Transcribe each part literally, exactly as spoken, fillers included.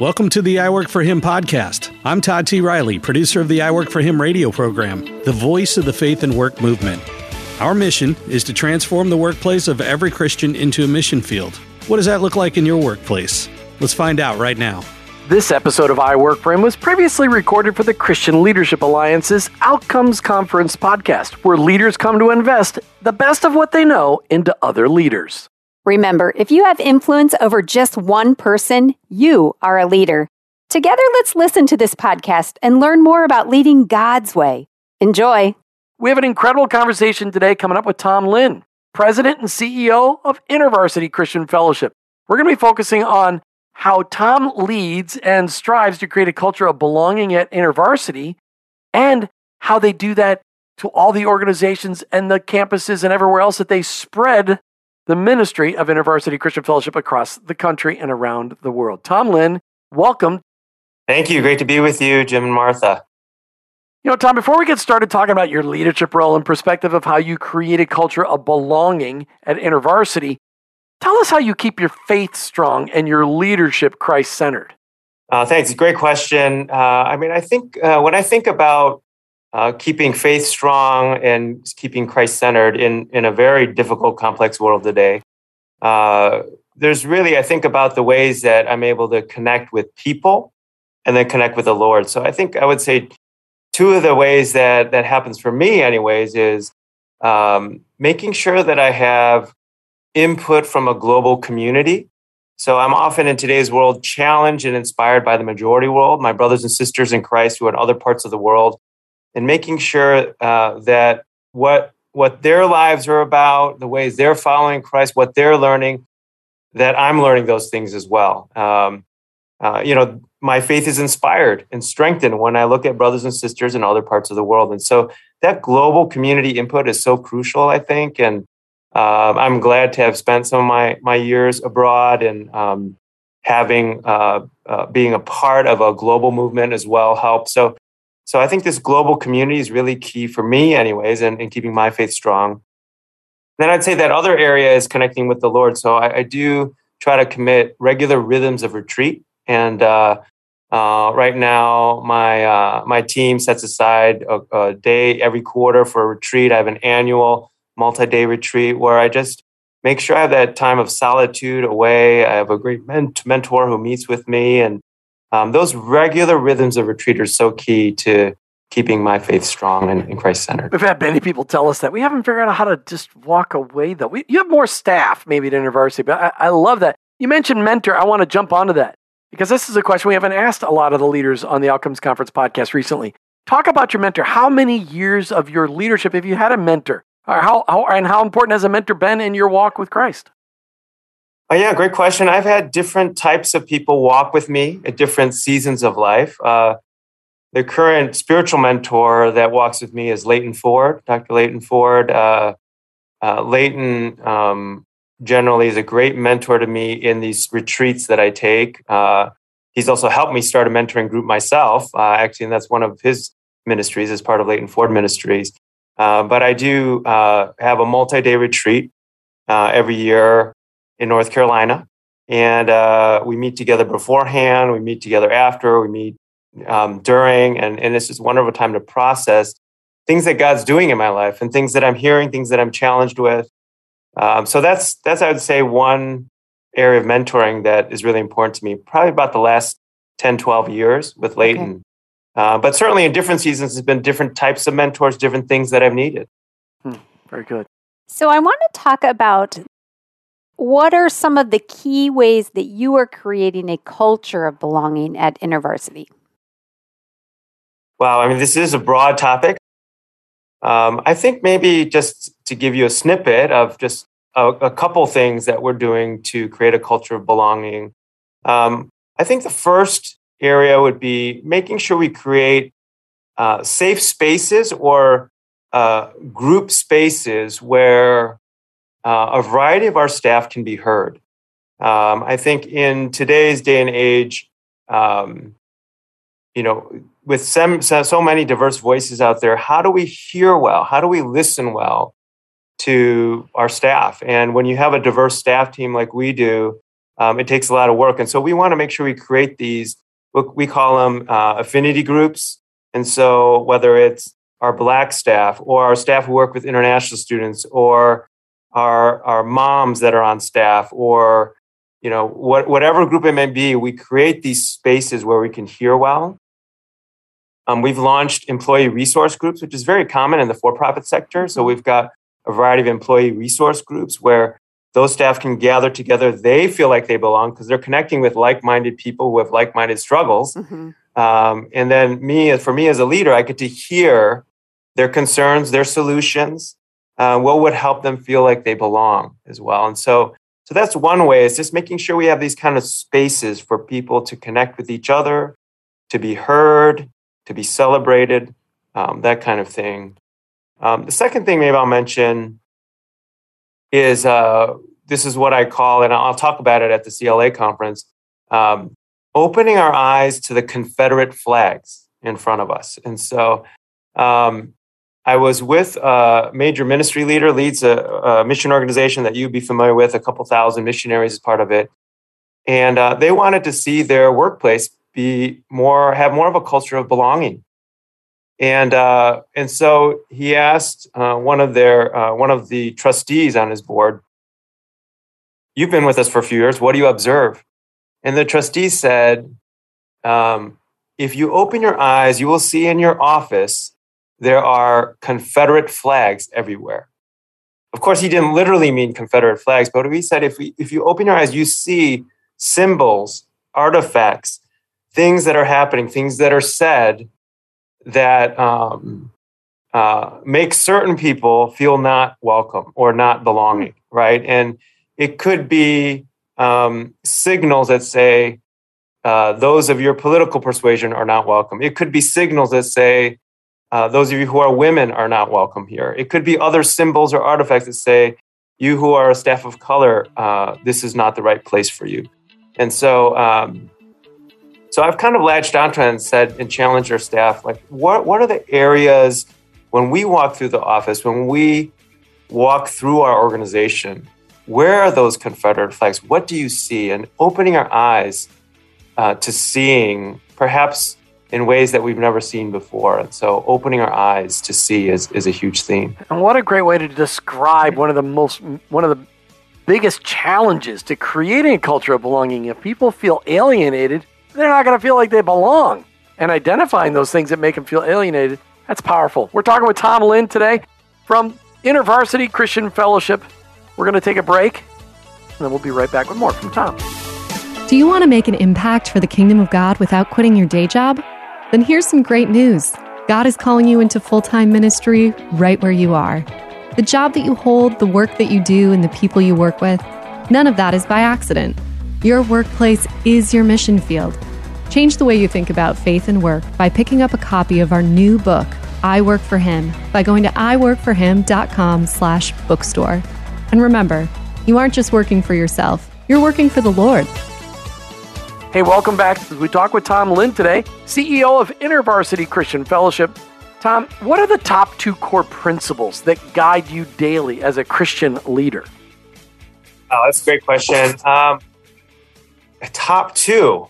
Welcome to the I Work For Him podcast. I'm Todd T. Riley, producer of the I Work For Him radio program, the voice of the faith and work movement. Our mission is to transform the workplace of every Christian into a mission field. What does that look like in your workplace? Let's find out right now. This episode of I Work For Him was previously recorded for the Christian Leadership Alliance's Outcomes Conference podcast, where leaders come to invest the best of what they know into other leaders. Remember, if you have influence over just one person, you are a leader. Together, let's listen to this podcast and learn more about leading God's way. Enjoy. We have an incredible conversation today coming up with Tom Lin, President and C E O of InterVarsity Christian Fellowship. We're going to be focusing on how Tom leads and strives to create a culture of belonging at InterVarsity and how they do that to all the organizations and the campuses and everywhere else that they spread the ministry of InterVarsity Christian Fellowship across the country and around the world. Tom Lin, welcome. Thank you. Great to be with you, Jim and Martha. You know, Tom, before we get started talking about your leadership role and perspective of how you create a culture of belonging at InterVarsity, tell us how you keep your faith strong and your leadership Christ-centered. Uh, thanks. Great question. Uh, I mean, I think uh, when I think about Uh, keeping faith strong and keeping Christ-centered in, in a very difficult, complex world today. Uh, there's really, I think about the ways that I'm able to connect with people and then connect with the Lord. So I think I would say two of the ways that that happens for me anyways is um, making sure that I have input from a global community. So I'm often in today's world challenged and inspired by the majority world, my brothers and sisters in Christ who are in other parts of the world, and making sure uh, that what what their lives are about, the ways they're following Christ, what they're learning, that I'm learning those things as well. Um, uh, you know, my faith is inspired and strengthened when I look at brothers and sisters in other parts of the world. And so that global community input is so crucial, I think. And uh, I'm glad to have spent some of my, my years abroad and um, having uh, uh, being a part of a global movement as well helped. So So I think this global community is really key for me anyways, and, and keeping my faith strong. Then I'd say that other area is connecting with the Lord. So I, I do try to commit regular rhythms of retreat. And uh, uh, right now, my uh, my team sets aside a, a day every quarter for a retreat. I have an annual multi-day retreat where I just make sure I have that time of solitude away. I have a great ment- mentor who meets with me, and Um, those regular rhythms of retreat are so key to keeping my faith strong and, and Christ-centered. We've had many people tell us that. We haven't figured out how to just walk away, though. We, you have more staff, maybe, at InterVarsity, but I, I love that. You mentioned mentor. I want to jump onto that because this is a question we haven't asked a lot of the leaders on the Outcomes Conference podcast recently. Talk about your mentor. How many years of your leadership have you had a mentor? Or how, how, and how important has a mentor been in your walk with Christ? Oh, yeah, great question. I've had different types of people walk with me at different seasons of life. Uh, the current spiritual mentor that walks with me is Leighton Ford, Doctor Leighton Ford. Uh, uh, Leighton um, generally is a great mentor to me in these retreats that I take. Uh, he's also helped me start a mentoring group myself, uh, actually, and that's one of his ministries as part of Leighton Ford Ministries. Uh, but I do uh, have a multi-day retreat uh, every year in North Carolina. And uh, we meet together beforehand, we meet together after, we meet um, during, and, and it's just a wonderful time to process things that God's doing in my life and things that I'm hearing, things that I'm challenged with. Um, so that's, that's, I would say, one area of mentoring that is really important to me, probably about the last ten, twelve years with Leighton. Okay. Uh, but certainly in different seasons, there's been different types of mentors, different things that I've needed. Hmm, very good. So I want to talk about what are some of the key ways that you are creating a culture of belonging at InterVarsity? Wow, I mean, this is a broad topic. Um, I think maybe just to give you a snippet of just a, a couple things that we're doing to create a culture of belonging. Um, I think the first area would be making sure we create uh, safe spaces or uh, group spaces where Uh, a variety of our staff can be heard. Um, I think in today's day and age, um, you know, with some, so many diverse voices out there, how do we hear well? How do we listen well to our staff? And when you have a diverse staff team like we do, Um, it takes a lot of work. And so we want to make sure we create these, we call them uh, affinity groups. And so whether it's our Black staff or our staff who work with international students or our our moms that are on staff or, you know, what, whatever group it may be, we create these spaces where we can hear well. Um, we've launched employee resource groups, which is very common in the for-profit sector. So we've got a variety of employee resource groups where those staff can gather together. They feel like they belong because they're connecting with like-minded people who have like-minded struggles. Mm-hmm. Um, and then me, for me as a leader, I get to hear their concerns, their solutions, uh, what would help them feel like they belong as well. And so, so that's one way, is just making sure we have these kind of spaces for people to connect with each other, to be heard, to be celebrated, um, that kind of thing. Um, the second thing maybe I'll mention is uh, this is what I call, and I'll talk about it at the C L A conference, um, opening our eyes to the Confederate flags in front of us. And so um, I was with a major ministry leader, leads a, a mission organization that you'd be familiar with, a couple thousand missionaries as part of it. And uh, they wanted to see their workplace be more, have more of a culture of belonging. And uh, and so he asked uh, one of their uh, one of the trustees on his board, "You've been with us for a few years. What do you observe?" And the trustee said, um, "If you open your eyes, you will see in your office there are Confederate flags everywhere." Of course, he didn't literally mean Confederate flags, but he said, "If we, if you open your eyes, you see symbols, artifacts, things that are happening, things that are said." that um, uh, make certain people feel not welcome or not belonging, right? And it could be um, signals that say, uh, those of your political persuasion are not welcome. It could be signals that say, uh, those of you who are women are not welcome here. It could be other symbols or artifacts that say, you who are a staff of color, uh, this is not the right place for you. And so, um, So I've kind of latched onto and said and challenged our staff, like, what, what are the areas when we walk through the office, when we walk through our organization, where are those Confederate flags? What do you see? And opening our eyes uh, to seeing, perhaps in ways that we've never seen before. And so opening our eyes to see is, is a huge theme. And what a great way to describe one of the most, one of the biggest challenges to creating a culture of belonging. If people feel alienated, they're not going to feel like they belong. And identifying those things that make them feel alienated, that's powerful. We're talking with Tom Lin today from InterVarsity Christian Fellowship. We're going to take a break, and then we'll be right back with more from Tom. Do you want to make an impact for the kingdom of God without quitting your day job? Then here's some great news. God is calling you into full-time ministry right where you are. The job that you hold, the work that you do, and the people you work with, none of that is by accident. Your workplace is your mission field. Change the way you think about faith and work by picking up a copy of our new book, I Work for Him, by going to i work for him dot com slash bookstore. And remember, you aren't just working for yourself, you're working for the Lord. Hey, welcome back. We talk with Tom Lin today, C E O of InterVarsity Christian Fellowship. Tom, what are the top two core principles that guide you daily as a Christian leader? Oh, that's a great question. Um, Top two.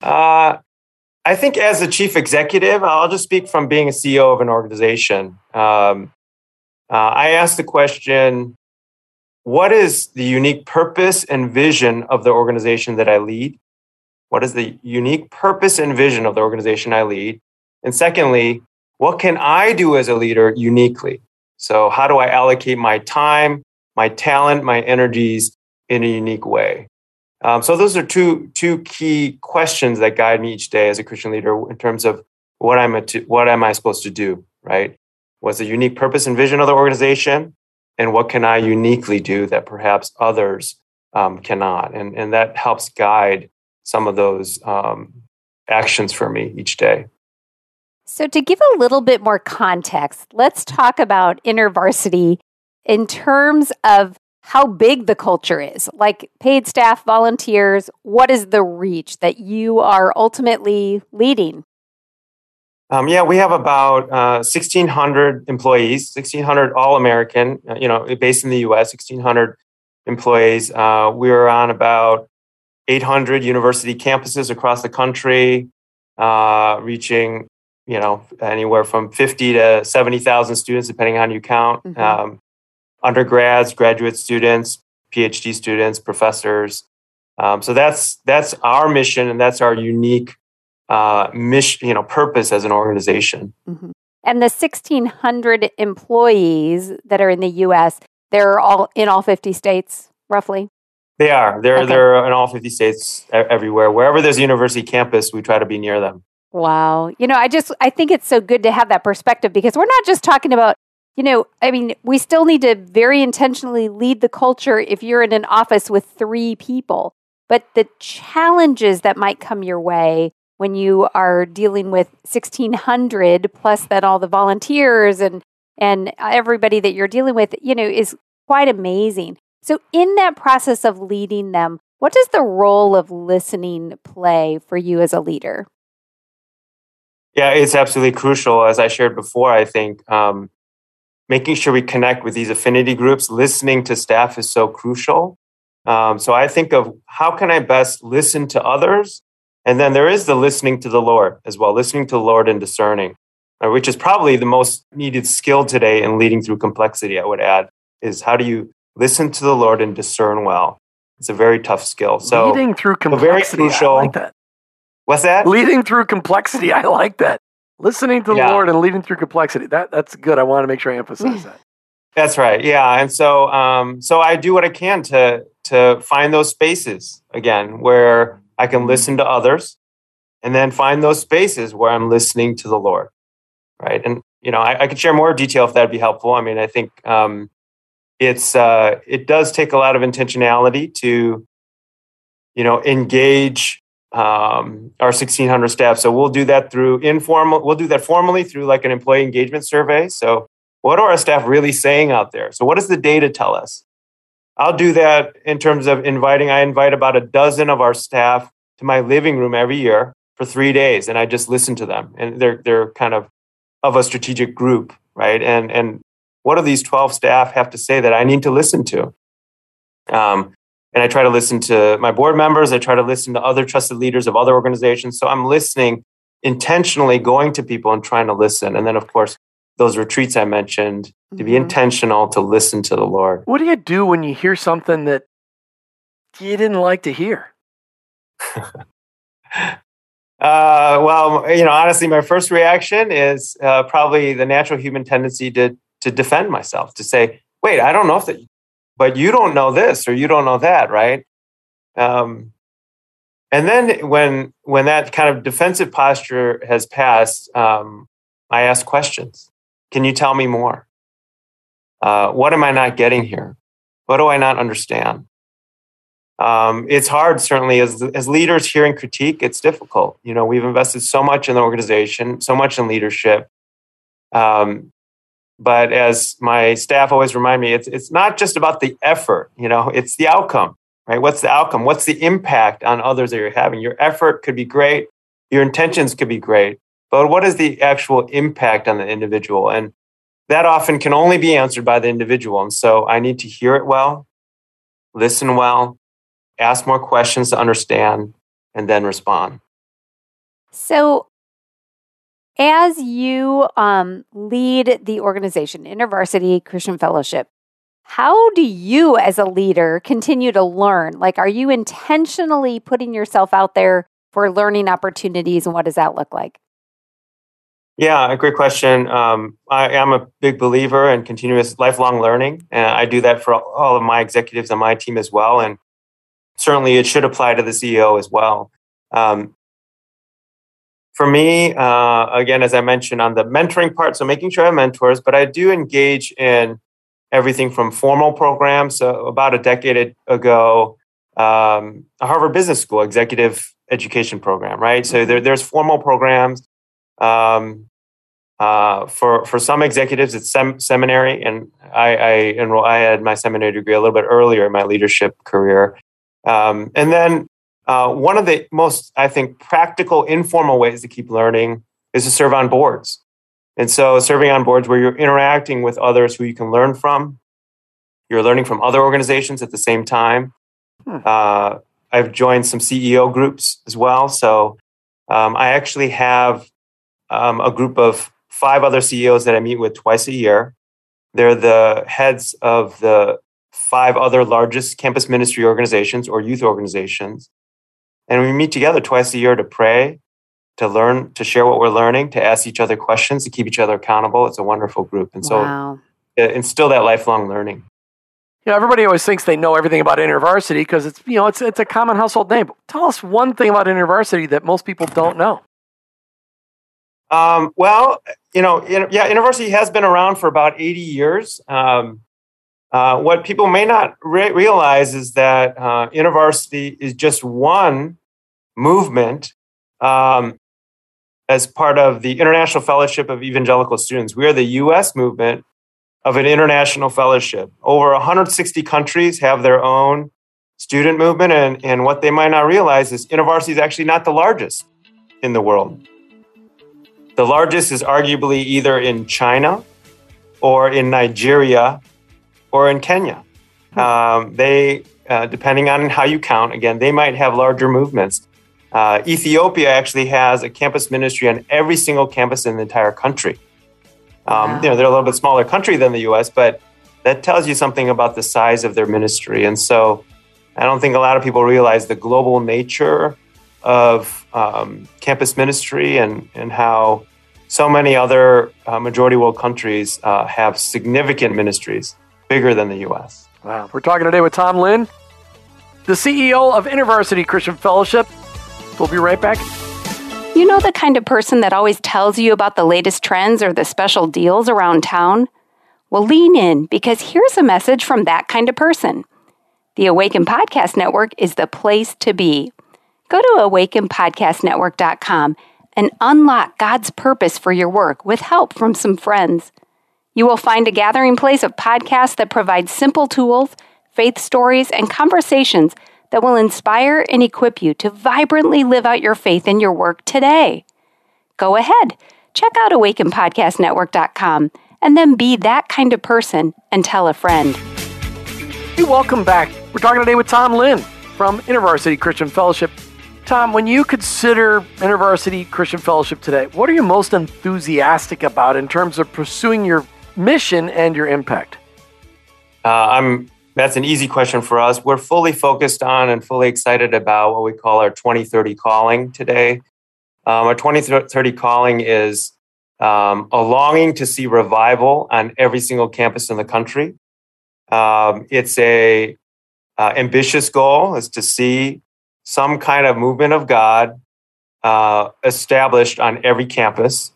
uh, I think as a chief executive, I'll just speak from being a C E O of an organization. Um, uh, I asked the question, what is the unique purpose and vision of the organization that I lead? What is the unique purpose and vision of the organization I lead? And secondly, what can I do as a leader uniquely? So how do I allocate my time, my talent, my energies in a unique way? Um, so those are two two key questions that guide me each day as a Christian leader in terms of what I'm a to, what am I supposed to do, right? What's the unique purpose and vision of the organization, and what can I uniquely do that perhaps others um, cannot? And and that helps guide some of those um, actions for me each day. So to give a little bit more context, let's talk about InterVarsity in terms of how big the culture is, like paid staff, volunteers. What is the reach that you are ultimately leading? Um, yeah, we have about uh, sixteen hundred employees, sixteen hundred all American, you know, based in the U S, sixteen hundred employees. Uh, we were on about eight hundred university campuses across the country, uh, reaching, you know, anywhere from fifty to seventy thousand students, depending on how you count. Mm-hmm. Um, undergrads, graduate students, PhD students, professors. Um, so that's that's our mission, and that's our unique uh, mission, you know, purpose as an organization. Mm-hmm. And the sixteen hundred employees that are in the U S, they're all in all fifty states, roughly? They are. They're, okay. they're in all fifty states, everywhere. Wherever there's a university campus, we try to be near them. Wow. You know, I just, I think it's so good to have that perspective, because we're not just talking about, you know, I mean, we still need to very intentionally lead the culture if you're in an office with three people. But the challenges that might come your way when you are dealing with sixteen hundred plus then all the volunteers and, and everybody that you're dealing with, you know, is quite amazing. So in that process of leading them, what does the role of listening play for you as a leader? Yeah, it's absolutely crucial. As I shared before, I think um, making sure we connect with these affinity groups, listening to staff is so crucial. Um, so I think of how can I best listen to others? And then there is the listening to the Lord as well, listening to the Lord and discerning, which is probably the most needed skill today in leading through complexity, I would add, is how do you listen to the Lord and discern well? It's a very tough skill. So leading through complexity, very I like that. What's that? Leading through complexity, I like that. Listening to the yeah. Lord and leading through complexity, that that's good. I want to make sure I emphasize that. That's right, yeah. And so um, so I do what I can to to find those spaces, again, where I can listen to others, and then find those spaces where I'm listening to the Lord, right? And, you know, I, I could share more detail if that'd be helpful. I mean, I think um, it's uh, it does take a lot of intentionality to, you know, engage um, our sixteen hundred staff. So we'll do that through informal, we'll do that formally through like an employee engagement survey. So what are our staff really saying out there? So what does the data tell us? I'll do that in terms of inviting. I invite about a dozen of our staff to my living room every year for three days, and I just listen to them. And they're they're kind of of a strategic group, right? And and what do these twelve staff have to say that I need to listen to? Um, and I try to listen to my board members. I try to listen to other trusted leaders of other organizations. So I'm listening intentionally, going to people and trying to listen. And then, of course, those retreats I mentioned, to be intentional, to listen to the Lord. What do you do when you hear something that you didn't like to hear? uh, well, you know, honestly, my first reaction is uh, probably the natural human tendency to to defend myself, to say, wait, I don't know if that, but you don't know this or you don't know that, right? Um, and then when when that kind of defensive posture has passed, um, I ask questions. Can you tell me more? Uh, what am I not getting here? What do I not understand? Um, it's hard, certainly, as as leaders hearing critique, it's difficult. You know, we've invested so much in the organization, so much in leadership. Um, but as my staff always remind me, it's it's not just about the effort. You know, it's the outcome, right? What's the outcome? What's the impact on others that you're having? Your effort could be great. Your intentions could be great. But what is the actual impact on the individual? And that often can only be answered by the individual. And so I need to hear it well, listen well, ask more questions to understand, and then respond. So as you um, lead the organization, InterVarsity Christian Fellowship, how do you as a leader continue to learn? Like, are you intentionally putting yourself out there for learning opportunities, and what does that look like? Yeah, a great question. Um, I am a big believer in continuous lifelong learning, and I do that for all of my executives on my team as well. And certainly it should apply to the C E O as well. Um, for me, uh, again, as I mentioned on the mentoring part, so making sure I have mentors, but I do engage in everything from formal programs. So about a decade ago, um, a Harvard Business School executive education program, right? So there, there's formal programs. Um, uh, for, for some executives, it's sem- seminary, and I, I enroll, I had my seminary degree a little bit earlier in my leadership career. Um, and then, uh, one of the most, I think, practical, informal ways to keep learning is to serve on boards. And so serving on boards where you're interacting with others who you can learn from, You're learning from other organizations at the same time. Hmm. Uh, I've joined some C E O groups as well. So um, I actually have um, a group of five other C E Os that I meet with twice a year. They're the heads of the five other largest campus ministry organizations or youth organizations. And we meet together twice a year to pray, to learn, to share what we're learning, to ask each other questions, to keep each other accountable. It's a wonderful group. And so wow. instill that lifelong learning. Yeah, everybody always thinks they know everything about InterVarsity because it's, you know, it's it's a common household name. But tell us one thing about InterVarsity that most people don't know. Um, well, you know, in, yeah, InterVarsity has been around for about eighty years. Um, uh, what people may not re- realize is that uh, InterVarsity is just one movement um, as part of the International Fellowship of Evangelical Students. We are the U S movement of an international fellowship. Over one hundred sixty countries have their own student movement, and, and what they might not realize is InterVarsity is actually not the largest in the world. The largest is arguably either in China or in Nigeria or in Kenya. Um, they, uh, depending on how you count, again, they might have larger movements. Uh, Ethiopia actually has a campus ministry on every single campus in the entire country. Um, wow. You know, they're a little bit smaller country than the U S, but that tells you something about the size of their ministry. And so I don't think a lot of people realize the global nature of um, campus ministry and, and how so many other uh, majority world countries uh, have significant ministries bigger than the U S. Wow. We're talking today with Tom Lin, the C E O of InterVarsity Christian Fellowship. We'll be right back. You know the kind of person that always tells you about the latest trends or the special deals around town? Well, lean in, because here's a message from that kind of person. The Awaken Podcast Network is the place to be. Go to awaken podcast network dot com and unlock God's purpose for your work with help from some friends. You will find a gathering place of podcasts that provide simple tools, faith stories, and conversations that will inspire and equip you to vibrantly live out your faith in your work today. Go ahead, check out awaken podcast network dot com and then be that kind of person and tell a friend. Hey, welcome back. We're talking today with Tom Lin from InterVarsity Christian Fellowship. Tom, when you consider InterVarsity Christian Fellowship today, what are you most enthusiastic about in terms of pursuing your mission and your impact? Uh, I'm That's an easy question for us. We're fully focused on and fully excited about what we call our twenty thirty calling today. Um, our twenty thirty calling is um, a longing to see revival on every single campus in the country. Um, it's a uh, ambitious goal is to see some kind of movement of God uh, established on every campus.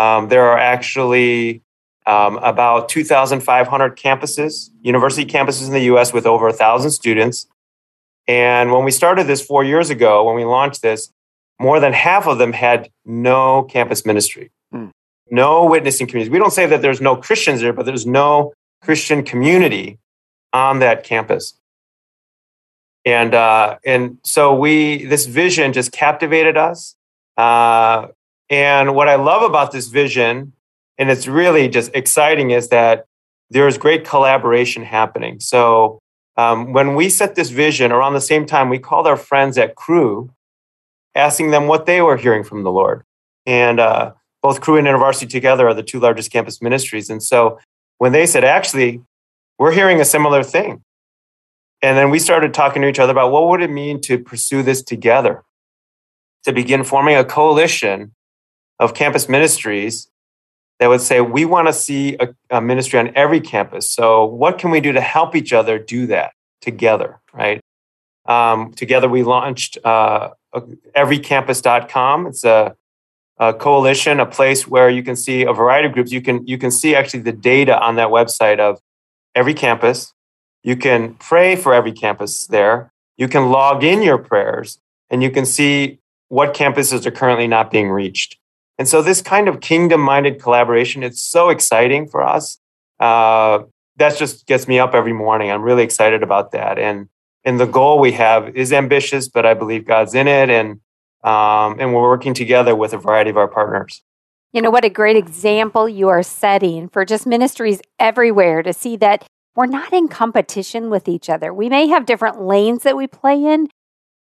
Um, there are actually Um, about two thousand five hundred campuses, university campuses in the U S with over one thousand students. And when we started this four years ago, when we launched this, more than half of them had no campus ministry, mm. no witnessing communities. We don't say that there's no Christians there, but there's no Christian community on that campus. And uh, and so we this vision just captivated us. Uh, and what I love about this vision, and it's really just exciting, is that there's great collaboration happening. So um, when we set this vision around the same time, we called our friends at Cru, asking them what they were hearing from the Lord. And uh, both Cru and InterVarsity together are the two largest campus ministries. And so when they said, actually, we're hearing a similar thing. And then we started talking to each other about what would it mean to pursue this together, to begin forming a coalition of campus ministries that would say, we want to see a, a ministry on every campus. So what can we do to help each other do that together, right? Um, together we launched uh, every campus dot com. It's a, a coalition, a place where you can see a variety of groups. You can, you can see actually the data on that website of every campus. You can pray for every campus there. You can log in your prayers, and you can see what campuses are currently not being reached. And so this kind of kingdom-minded collaboration, it's so exciting for us. Uh, that just gets me up every morning. I'm really excited about that. And and the goal we have is ambitious, but I believe God's in it. And um, and we're working together with a variety of our partners. You know, what a great example you are setting for just ministries everywhere to see that we're not in competition with each other. We may have different lanes that we play in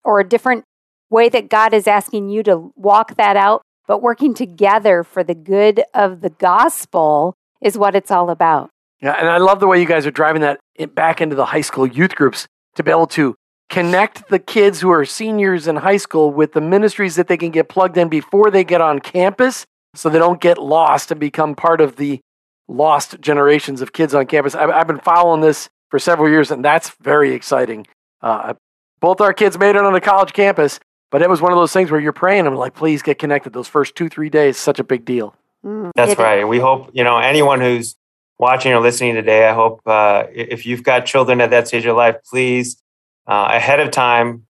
or a different way that God is asking you to walk that out, but working together for the good of the gospel is what it's all about. Yeah, and I love the way you guys are driving that back into the high school youth groups to be able to connect the kids who are seniors in high school with the ministries that they can get plugged in before they get on campus so they don't get lost and become part of the lost generations of kids on campus. I've, I've been following this for several years, and that's very exciting. Uh, both our kids made it on a college campus, but it was one of those things where you're praying and like, please get connected. Those first two, three days, such a big deal. Mm, that's right. We hope, you know, anyone who's watching or listening today, I hope uh, if you've got children at that stage of your life, please, uh, ahead of time,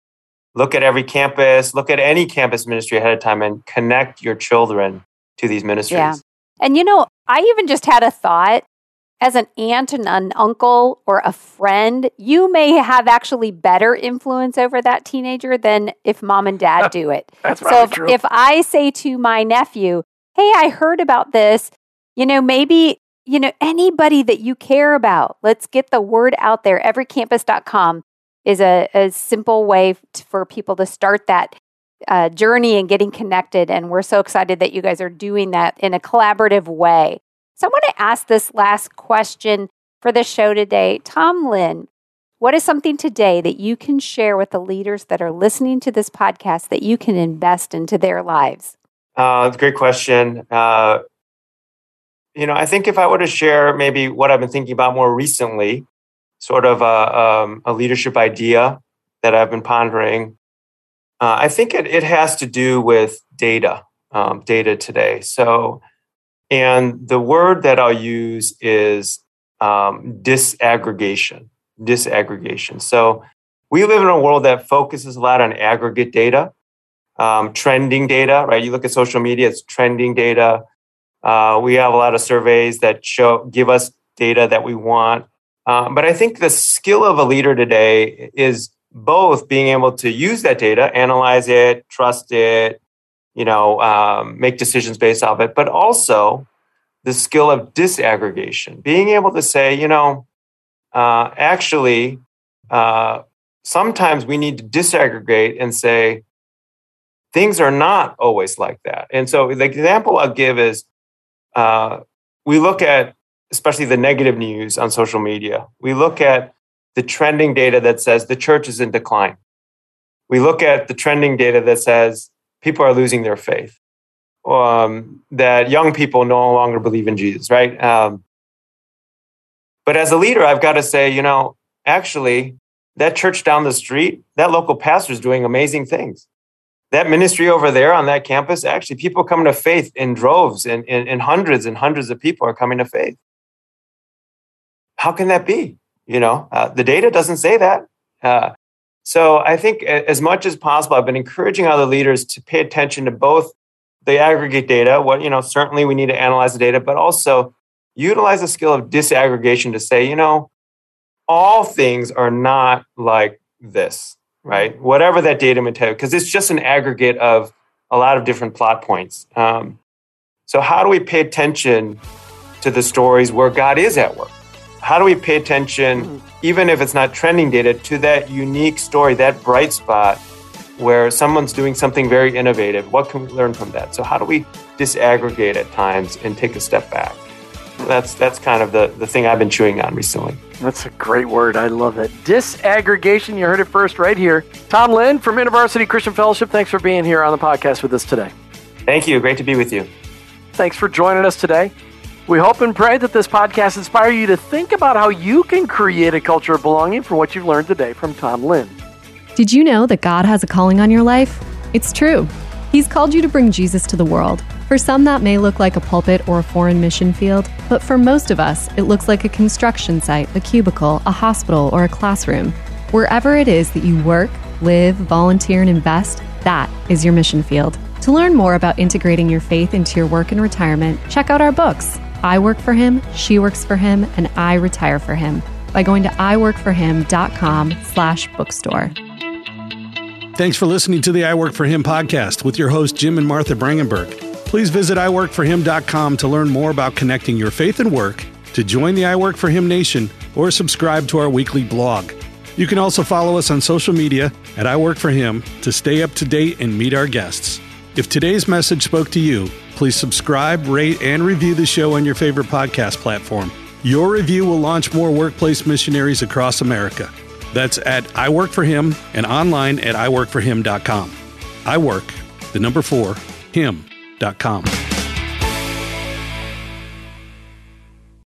look at every campus, look at any campus ministry ahead of time and connect your children to these ministries. Yeah. And, you know, I even just had a thought, as an aunt and an uncle or a friend, you may have actually better influence over that teenager than if mom and dad do it. That's so if, true. if I say to my nephew, hey, I heard about this, you know, maybe, you know, anybody that you care about, let's get the word out there. every campus dot com is a, a simple way t- for people to start that uh, journey and getting connected. And we're so excited that you guys are doing that in a collaborative way. So I want to ask this last question for the show today. Tom Lin, what is something today that you can share with the leaders that are listening to this podcast that you can invest into their lives? Uh, that's a great question. Uh, you know, I think if I were to share maybe what I've been thinking about more recently, sort of a, um, a leadership idea that I've been pondering, uh, I think it, it has to do with data, um, data today. So, and the word that I'll use is um, disaggregation, disaggregation. So we live in a world that focuses a lot on aggregate data, um, trending data, right? You look at social media, it's trending data. Uh, we have a lot of surveys that show give us data that we want. Um, but I think the skill of a leader today is both being able to use that data, analyze it, trust it, you know, um, make decisions based off it, but also the skill of disaggregation, being able to say, you know, uh, actually, uh, sometimes we need to disaggregate and say, things are not always like that. And so the example I'll give is, uh, we look at, especially the negative news on social media, we look at the trending data that says the church is in decline. We look at the trending data that says, people are losing their faith, um, that young people no longer believe in Jesus, right? Um, but as a leader, I've got to say, you know, actually, that church down the street, that local pastor is doing amazing things. That ministry over there on that campus, actually, people are coming to faith in droves, and, and, and hundreds and hundreds of people are coming to faith. How can that be? You know, uh, the data doesn't say that. Uh, So I think as much as possible, I've been encouraging other leaders to pay attention to both the aggregate data, what, you know, certainly we need to analyze the data, but also utilize the skill of disaggregation to say, you know, all things are not like this, right? Whatever that data may tell you, because it's just an aggregate of a lot of different plot points. Um, so how do we pay attention to the stories where God is at work? How do we pay attention, even if it's not trending data, to that unique story, that bright spot where someone's doing something very innovative? What can we learn from that? So how do we disaggregate at times and take a step back? That's that's kind of the, the thing I've been chewing on recently. That's a great word. I love it. Disaggregation. You heard it first right here. Tom Lin from InterVarsity Christian Fellowship, thanks for being here on the podcast with us today. Thank you. Great to be with you. Thanks for joining us today. We hope and pray that this podcast inspires you to think about how you can create a culture of belonging for what you've learned today from Tom Lin. Did you know that God has a calling on your life? It's true. He's called you to bring Jesus to the world. For some, that may look like a pulpit or a foreign mission field, but for most of us, it looks like a construction site, a cubicle, a hospital, or a classroom. Wherever it is that you work, live, volunteer, and invest, that is your mission field. To learn more about integrating your faith into your work and retirement, check out our books, I Work For Him, She Works For Him, and I Retire For Him by going to i work for him dot com slash bookstore. Thanks for listening to the I Work For Him podcast with your hosts, Jim and Martha Brangenberg. Please visit i work for him dot com to learn more about connecting your faith and work to join the I Work for Him Nation or subscribe to our weekly blog. You can also follow us on social media at I Work for Him to stay up to date and meet our guests. If today's message spoke to you, please subscribe, rate, and review the show on your favorite podcast platform. Your review will launch more workplace missionaries across America. That's at I Work for Him and online at i work for him dot com. I Work, the number four, him dot com.